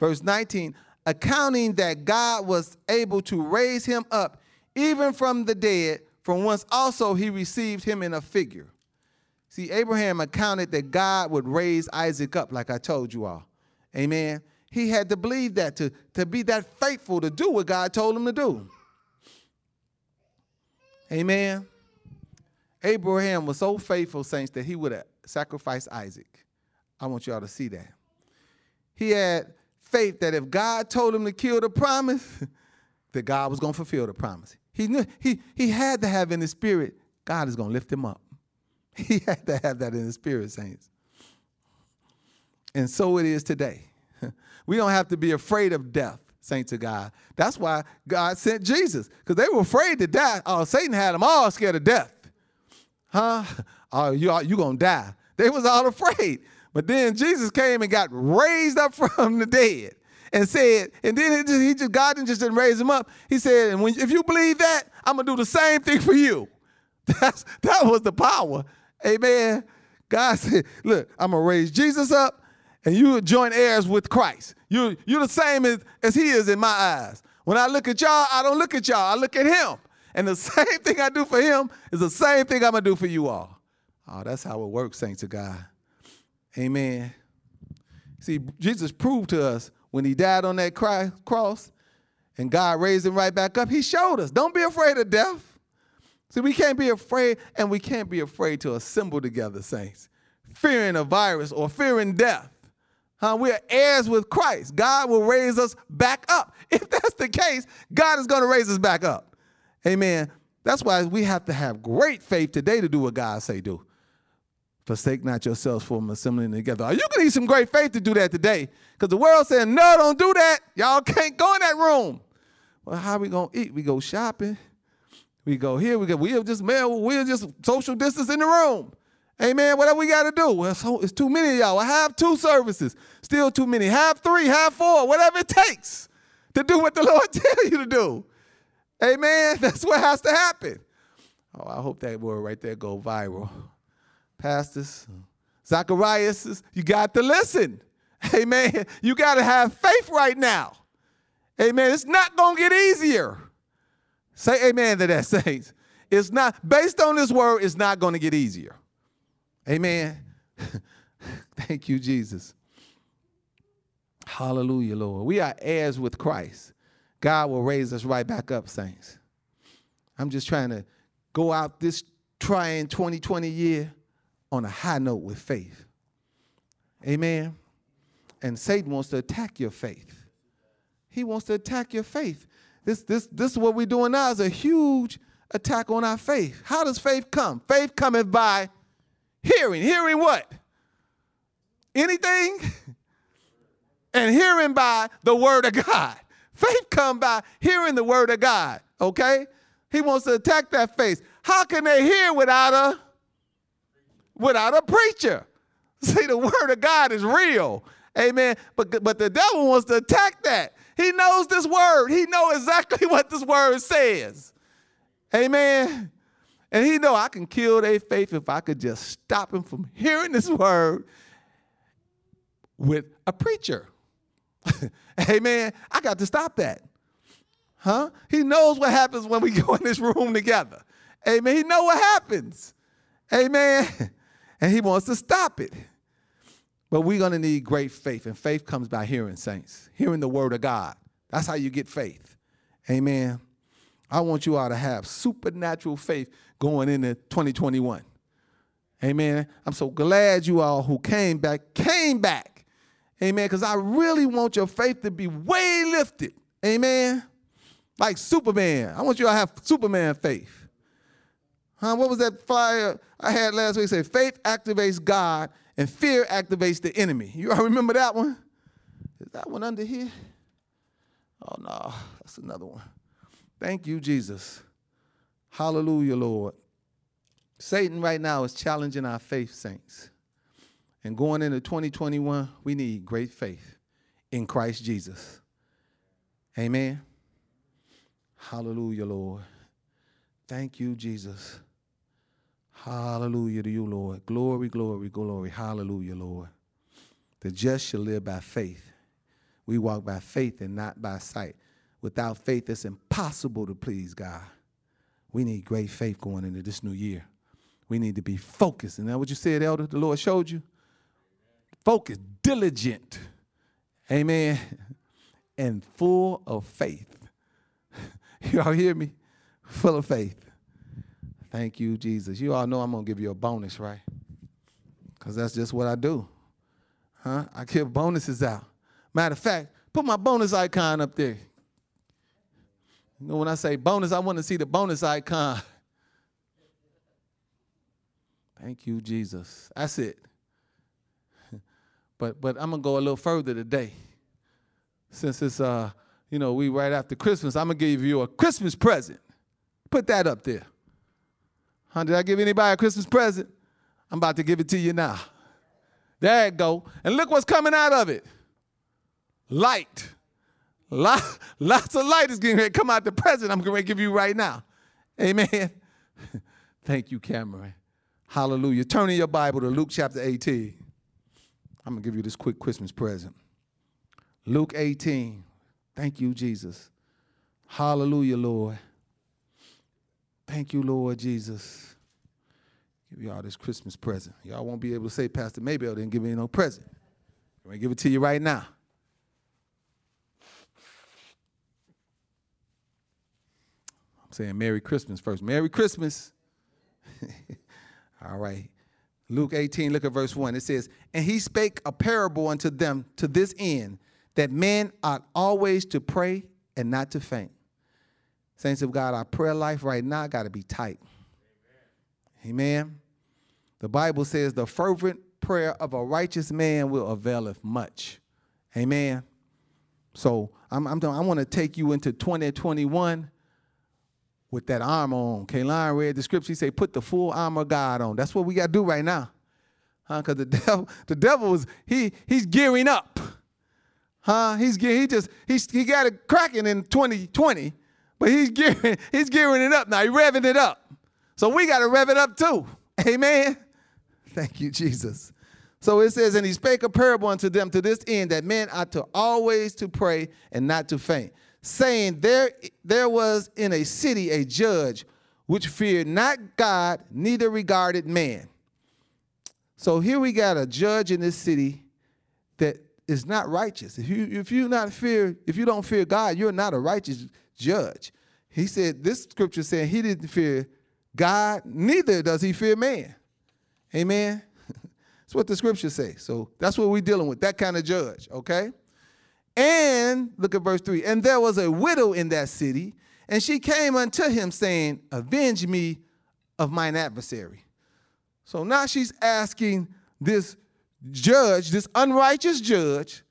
Verse 19, "Accounting that God was able to raise him up, even from the dead, from whence also he received him in a figure." See, Abraham accounted that God would raise Isaac up, like I told you all. Amen. He had to believe that, to be that faithful to do what God told him to do. Amen. Abraham was so faithful, saints, that he would have sacrificed Isaac. I want y'all to see that. He had faith that if God told him to kill the promise, that God was going to fulfill the promise. He knew he had to have in his spirit, God is going to lift him up. He had to have that in his spirit, saints. And so it is today. We don't have to be afraid of death, saints of God. That's why God sent Jesus, because they were afraid to die. Oh, Satan had them all scared of death. Huh? Oh, you going to die. They was all afraid. But then Jesus came and got raised up from the dead and said, and then God just didn't raise him up. He said, "And if you believe that, I'm going to do the same thing for you." That was the power. Amen. God said, look, I'm going to raise Jesus up, and you join heirs with Christ. You're the same as he is in my eyes. When I look at y'all, I don't look at y'all. I look at him. And the same thing I do for him is the same thing I'm going to do for you all. Oh, that's how it works, saints of God. Amen. See, Jesus proved to us when he died on that cross and God raised him right back up, he showed us, don't be afraid of death. See, we can't be afraid, and we can't be afraid to assemble together, saints, fearing a virus or fearing death. We are heirs with Christ. God will raise us back up. If that's the case, God is going to raise us back up. Amen. That's why we have to have great faith today to do what God say do. Forsake not yourselves from assembling together. Oh, you can need some great faith to do that today, because the world saying, no, don't do that. Y'all can't go in that room. Well, how are we going to eat? We go shopping. We go here. We'll just social distance in the room. Amen. Whatever we got to do. Well, so it's too many of y'all. I have 2 services. Still too many. Have 3, have 4. Whatever it takes to do what the Lord tells you to do. Amen. That's what has to happen. Oh, I hope that word right there go viral. Pastors, Zacharias, you got to listen. Amen. You got to have faith right now. Amen. It's not going to get easier. Say amen to that, saints. It's not, based on this word, it's not going to get easier. Amen. Thank you, Jesus. Hallelujah, Lord. We are heirs with Christ. God will raise us right back up, saints. I'm just trying to go out this trying 2020 year on a high note with faith. Amen. And Satan wants to attack your faith. He wants to attack your faith. This is what we're doing now is a huge attack on our faith. How does faith come? Faith cometh by hearing. Hearing what? Anything? And hearing by the word of God. Faith come by hearing the word of God, okay? He wants to attack that faith. How can they hear without a preacher? See, the word of God is real, amen? But the devil wants to attack that. He knows this word. He knows exactly what this word says, amen? And he knows I can kill their faith if I could just stop him from hearing this word with a preacher. Amen. I got to stop that. Huh? He knows what happens when we go in this room together. Amen. He knows what happens. Amen. And he wants to stop it. But we're going to need great faith. And faith comes by hearing, saints. Hearing the word of God. That's how you get faith. Amen. I want you all to have supernatural faith going into 2021. Amen. I'm so glad you all who came back. Amen, because I really want your faith to be way lifted. Amen. Like Superman. I want you all to have Superman faith. Huh? What was that flyer I had last week? It said, faith activates God and fear activates the enemy. You all remember that one? Is that one under here? Oh, no. That's another one. Thank you, Jesus. Hallelujah, Lord. Satan right now is challenging our faith, saints. And going into 2021, we need great faith in Christ Jesus. Amen. Hallelujah, Lord. Thank you, Jesus. Hallelujah to you, Lord. Glory, glory, glory. Hallelujah, Lord. The just shall live by faith. We walk by faith and not by sight. Without faith, it's impossible to please God. We need great faith going into this new year. We need to be focused. And that what you said, Elder, the Lord showed you? Focused, diligent, amen, and full of faith. You all hear me? Full of faith. Thank you, Jesus. You all know I'm going to give you a bonus, right? Because that's just what I do. Huh? I give bonuses out. Matter of fact, put my bonus icon up there. You know, when I say bonus, I want to see the bonus icon. Thank you, Jesus. That's it. But I'm going to go a little further today. Since it's, you know, we right after Christmas, I'm going to give you a Christmas present. Put that up there. Huh, did I give anybody a Christmas present? I'm about to give it to you now. There it go. And look what's coming out of it. Light. Lots of light is going to come out the present I'm going to give you right now. Amen. Thank you, Cameron. Hallelujah. Turn in your Bible to Luke chapter 18. I'm going to give you this quick Christmas present. Luke 18. Thank you, Jesus. Hallelujah, Lord. Thank you, Lord Jesus. Give y'all this Christmas present. Y'all won't be able to say, Pastor Maybell didn't give me no present. I'm going to give it to you right now. I'm saying Merry Christmas first. Merry Christmas. All right. Luke 18, look at verse 1. It says, and he spake a parable unto them to this end, that men ought always to pray and not to faint. Saints of God, our prayer life right now got to be tight. Amen. Amen. The Bible says the fervent prayer of a righteous man will availeth much. Amen. So I want to take you into 2021. With that armor on. Kaylin read the scripture. He said, put the full armor of God on. That's what we got to do right now. Because the devil is, he's gearing up. He got it cracking in 2020, but he's gearing it up now. He's revving it up. So we got to rev it up too. Amen. Thank you, Jesus. So it says, and he spake a parable unto them to this end, that men ought to always to pray and not to faint. Saying, there was in a city a judge which feared not God, neither regarded man. So here we got a judge in this city that is not righteous. If you don't fear God, you're not a righteous judge. He said, this scripture saying he didn't fear God, neither does he fear man. Amen. That's what the scripture says. So that's what we're dealing with, that kind of judge, okay? And look at verse 3. And there was a widow in that city, and she came unto him, saying, avenge me of mine adversary. So now she's asking this judge, this unrighteous judge,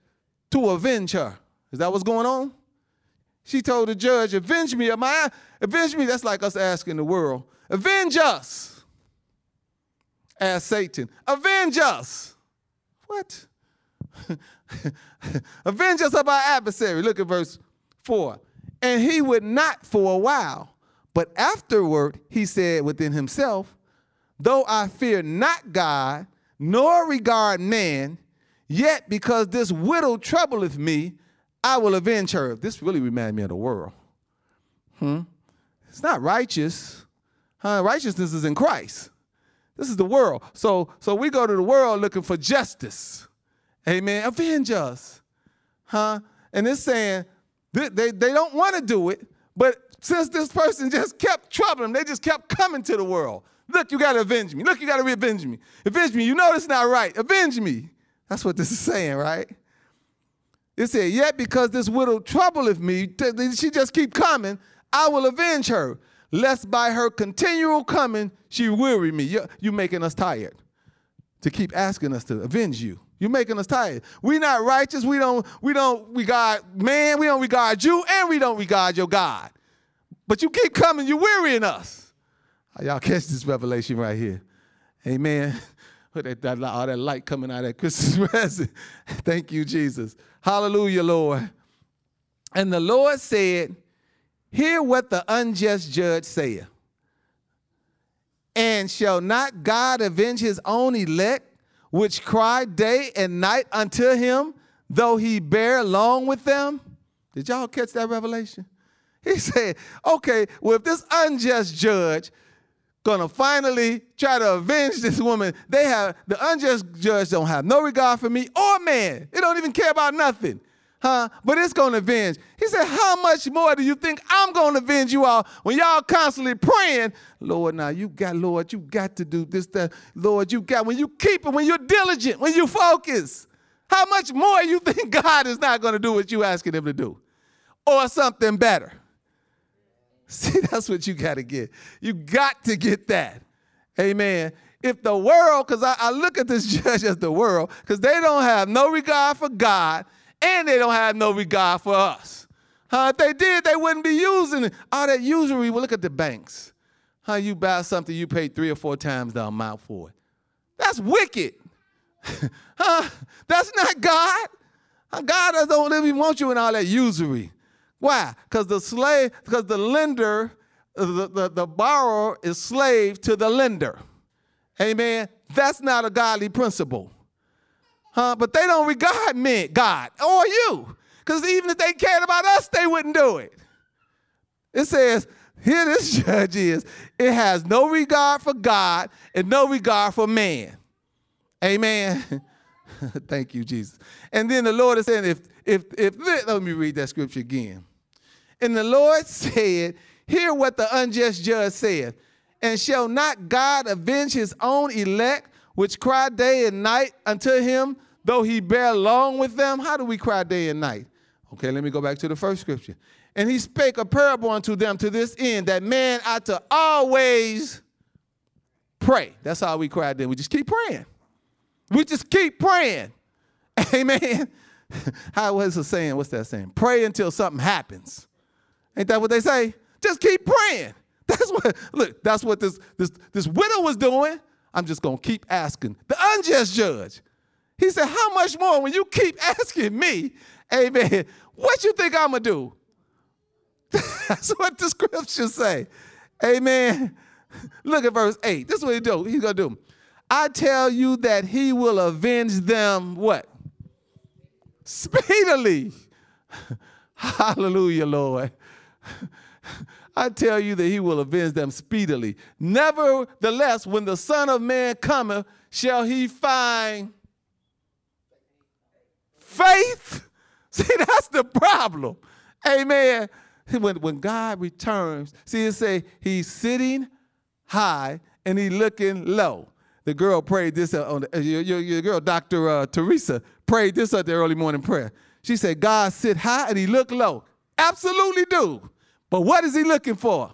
to avenge her. Is that what's going on? She told the judge, avenge me. That's like us asking the world, avenge us. Ask Satan, avenge us. What? Avenge us of our adversary. Look at verse 4. And he would not for a while, but afterward he said within himself, though I fear not God, nor regard man, yet because this widow troubleth me, I will avenge her. This really reminds me of the world. It's not righteous. Righteousness is in Christ. This is the world. So we go to the world looking for justice. Amen. Avenge us. And it's saying they don't want to do it, but since this person just kept troubling them, they just kept coming to the world. Look, you got to avenge me. Look, you got to revenge me. Avenge me. You know it's not right. Avenge me. That's what this is saying, right? It said, yet because this widow troubleth me, she just keep coming, I will avenge her, lest by her continual coming she weary me. You're making us tired to keep asking us to avenge you. You're making us tired. We're not righteous. We don't regard man. We don't regard you, and we don't regard your God. But you keep coming. You're wearying us. Y'all catch this revelation right here. Amen. All that light coming out of that Christmas present. Thank you, Jesus. Hallelujah, Lord. And the Lord said, hear what the unjust judge saith. And shall not God avenge his own elect, which cry day and night unto him, though he bear long with them? Did y'all catch that revelation? He said, okay, well, if this unjust judge gonna finally try to avenge this woman, the unjust judge don't have no regard for me or man. It don't even care about nothing, but it's gonna avenge. He said, how much more do you think I'm gonna avenge you all when y'all constantly praying, Lord, now Lord, you got to do this, that, Lord, you got, when you keep it, when you're diligent, when you focus, how much more you think God is not gonna do what you asking him to do or something better? See, that's what you gotta get. You got to get that, amen. If the world, because I look at this judge as the world, because they don't have no regard for God, and they don't have no regard for us. If they did, they wouldn't be using it. All that usury, well, look at the banks. You buy something, you pay 3 or 4 times the amount for it. That's wicked. That's not God. God don't even want you in all that usury. Why? Because the lender the borrower is slave to the lender. Amen. That's not a godly principle. Huh? But they don't regard men, God, or you. Because even if they cared about us, they wouldn't do it. It says, here this judge is. It has no regard for God and no regard for man. Amen. Thank you, Jesus. And then the Lord is saying, let me read that scripture again. And the Lord said, hear what the unjust judge said. And shall not God avenge his own elect, which cry day and night unto him, though he bear long with them? How do we cry day and night? Okay, let me go back to the first scripture. And he spake a parable unto them to this end, that man ought to always pray. That's how we cry then. We just keep praying. We just keep praying. Amen. What's the saying? What's that saying? Pray until something happens. Ain't that what they say? Just keep praying. That's what, look, that's what this widow was doing. I'm just going to keep asking. The unjust judge, he said, how much more when you keep asking me, amen, what you think I'm going to do? That's what the scriptures say. Amen. Look at verse 8. This is what he do. He's going to do. I tell you that he will avenge them, what? Speedily. Hallelujah, Lord. I tell you that he will avenge them speedily. Nevertheless, when the Son of Man cometh, shall he find faith? See, that's the problem. Amen. When God returns, see, it say he's sitting high and he looking low. The girl prayed this, your girl, Dr. Teresa, prayed this at the early morning prayer. She said, God sit high and he look low. Absolutely do. But what is he looking for?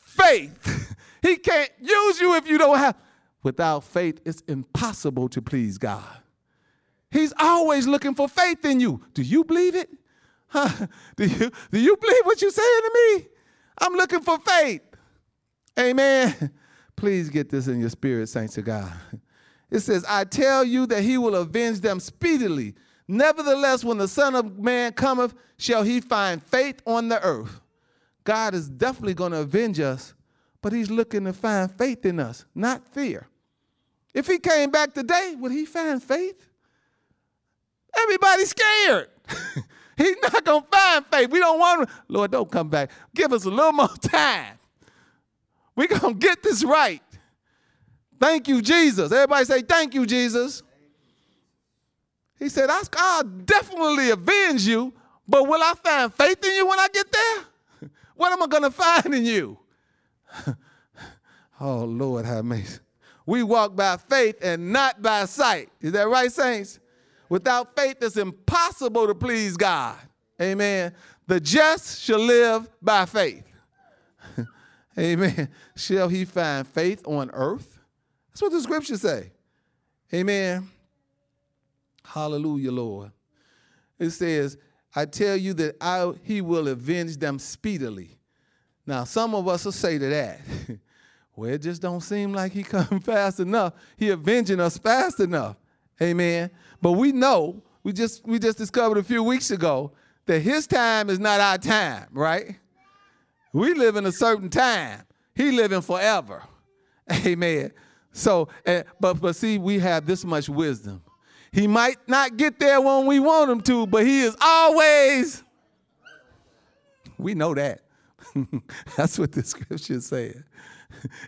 Faith. He can't use you if you don't have. Without faith, it's impossible to please God. He's always looking for faith in you. Do you believe it? Huh? Do you believe what you're saying to me? I'm looking for faith. Amen. Please get this in your spirit, saints of God. It says, I tell you that he will avenge them speedily. Nevertheless, when the Son of Man cometh, shall he find faith on the earth. God is definitely going to avenge us, but he's looking to find faith in us, not fear. If he came back today, would he find faith? Everybody's scared. He's not going to find faith. We don't want him. Lord, don't come back. Give us a little more time. We're going to get this right. Thank you, Jesus. Everybody say, thank you, Jesus. He said, I'll definitely avenge you, but will I find faith in you when I get there? What am I going to find in you? Oh, Lord, have mercy. We walk by faith and not by sight. Is that right, saints? Without faith, it's impossible to please God. Amen. The just shall live by faith. Amen. Shall he find faith on earth? That's what the scriptures say. Amen. Hallelujah, Lord. It says, I tell you that he will avenge them speedily. Now, some of us will say to that, well, it just don't seem like he come fast enough. He avenging us fast enough. Amen. But we know, we just discovered a few weeks ago that his time is not our time, right? We live in a certain time. He living forever. Amen. So, but see, we have this much wisdom. He might not get there when we want him to, but he is always. We know that. That's what the scripture said.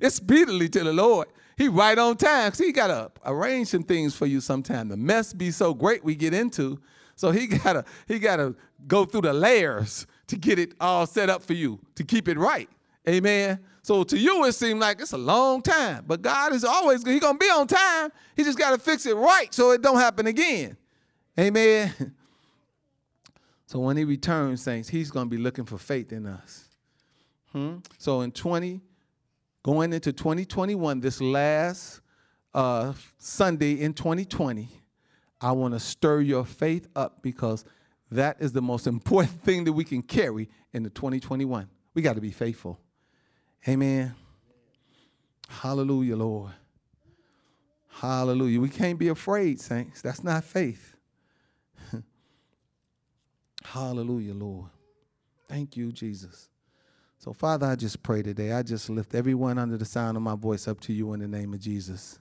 It's speedily to the Lord. He right on time. See, he got to arrange some things for you sometime. The mess be so great we get into. So he gotta go through the layers to get it all set up for you, to keep it right. Amen. So to you, it seems like it's a long time, but God is always, he's going to be on time. He just got to fix it right so it don't happen again. Amen. So when he returns, saints, he's going to be looking for faith in us. So going into 2021, this last Sunday in 2020, I want to stir your faith up because that is the most important thing that we can carry into 2021. We got to be faithful. Amen. Hallelujah, Lord. Hallelujah. We can't be afraid, saints. That's not faith. Hallelujah, Lord. Thank you, Jesus. So, Father, I just pray today. I just lift everyone under the sound of my voice up to you in the name of Jesus.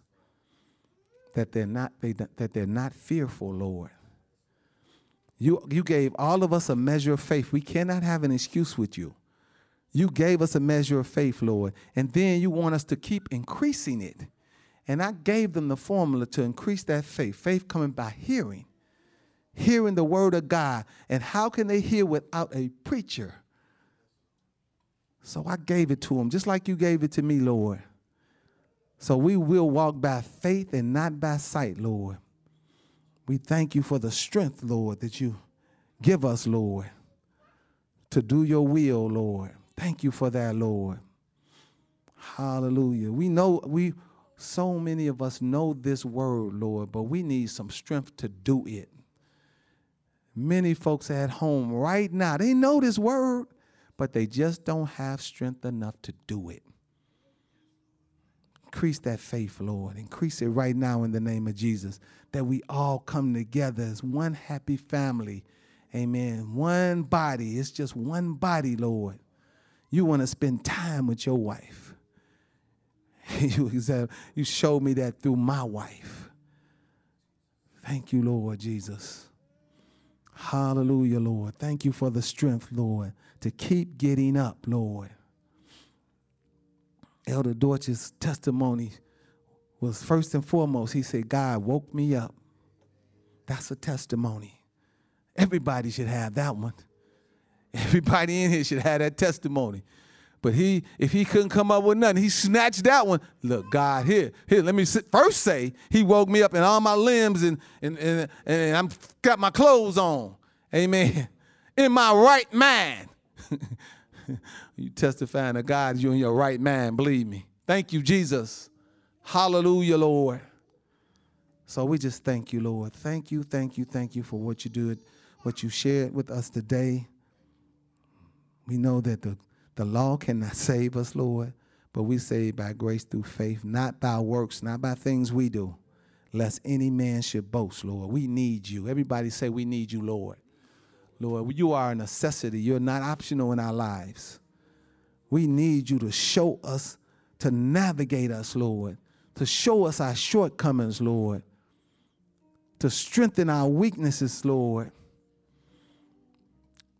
That they're not fearful, Lord. You gave all of us a measure of faith. We cannot have an excuse with you. You gave us a measure of faith, Lord, and then you want us to keep increasing it. And I gave them the formula to increase that faith. Faith coming by hearing. Hearing the word of God. And how can they hear without a preacher? So I gave it to them, just like you gave it to me, Lord. So we will walk by faith and not by sight, Lord. We thank you for the strength, Lord, that you give us, Lord, to do your will, Lord. Thank you for that, Lord. Hallelujah. So many of us know this word, Lord, but we need some strength to do it. Many folks at home right now, they know this word, but they just don't have strength enough to do it. Increase that faith, Lord. Increase it right now in the name of Jesus, that we all come together as one happy family. Amen. One body. It's just one body, Lord. You want to spend time with your wife. You showed me that through my wife. Thank you, Lord Jesus. Hallelujah, Lord. Thank you for the strength, Lord, to keep getting up, Lord. Elder Deutsch's testimony was first and foremost, he said, God woke me up. That's a testimony. Everybody should have that one. Everybody in here should have that testimony. But if he couldn't come up with nothing, he snatched that one. Look, God, here, let me first say, he woke me up in all my limbs and I've got my clothes on. Amen. In my right mind. You testifying to God, you're in your right mind, believe me. Thank you, Jesus. Hallelujah, Lord. So we just thank you, Lord. Thank you for what you do, what you shared with us today. We know that the law cannot save us, Lord, but we saved by grace through faith, not by works, not by things we do, lest any man should boast, Lord. We need you. Everybody say we need you, Lord. Lord, you are a necessity. You're not optional in our lives. We need you to show us, to navigate us, Lord, to show us our shortcomings, Lord, to strengthen our weaknesses, Lord.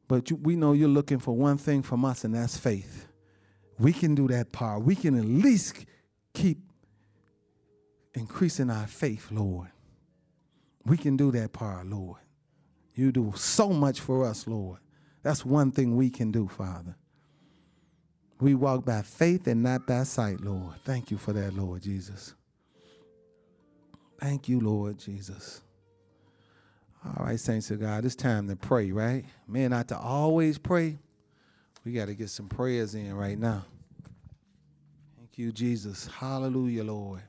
But we know you're looking for one thing from us, and that's faith. We can do that part. We can at least keep increasing our faith, Lord. We can do that part, Lord. You do so much for us, Lord. That's one thing we can do, Father. We walk by faith and not by sight, Lord. Thank you for that, Lord Jesus. Thank you, Lord Jesus. All right, saints of God, it's time to pray, right? Man, not to always pray. We got to get some prayers in right now. Thank you, Jesus. Hallelujah, Lord.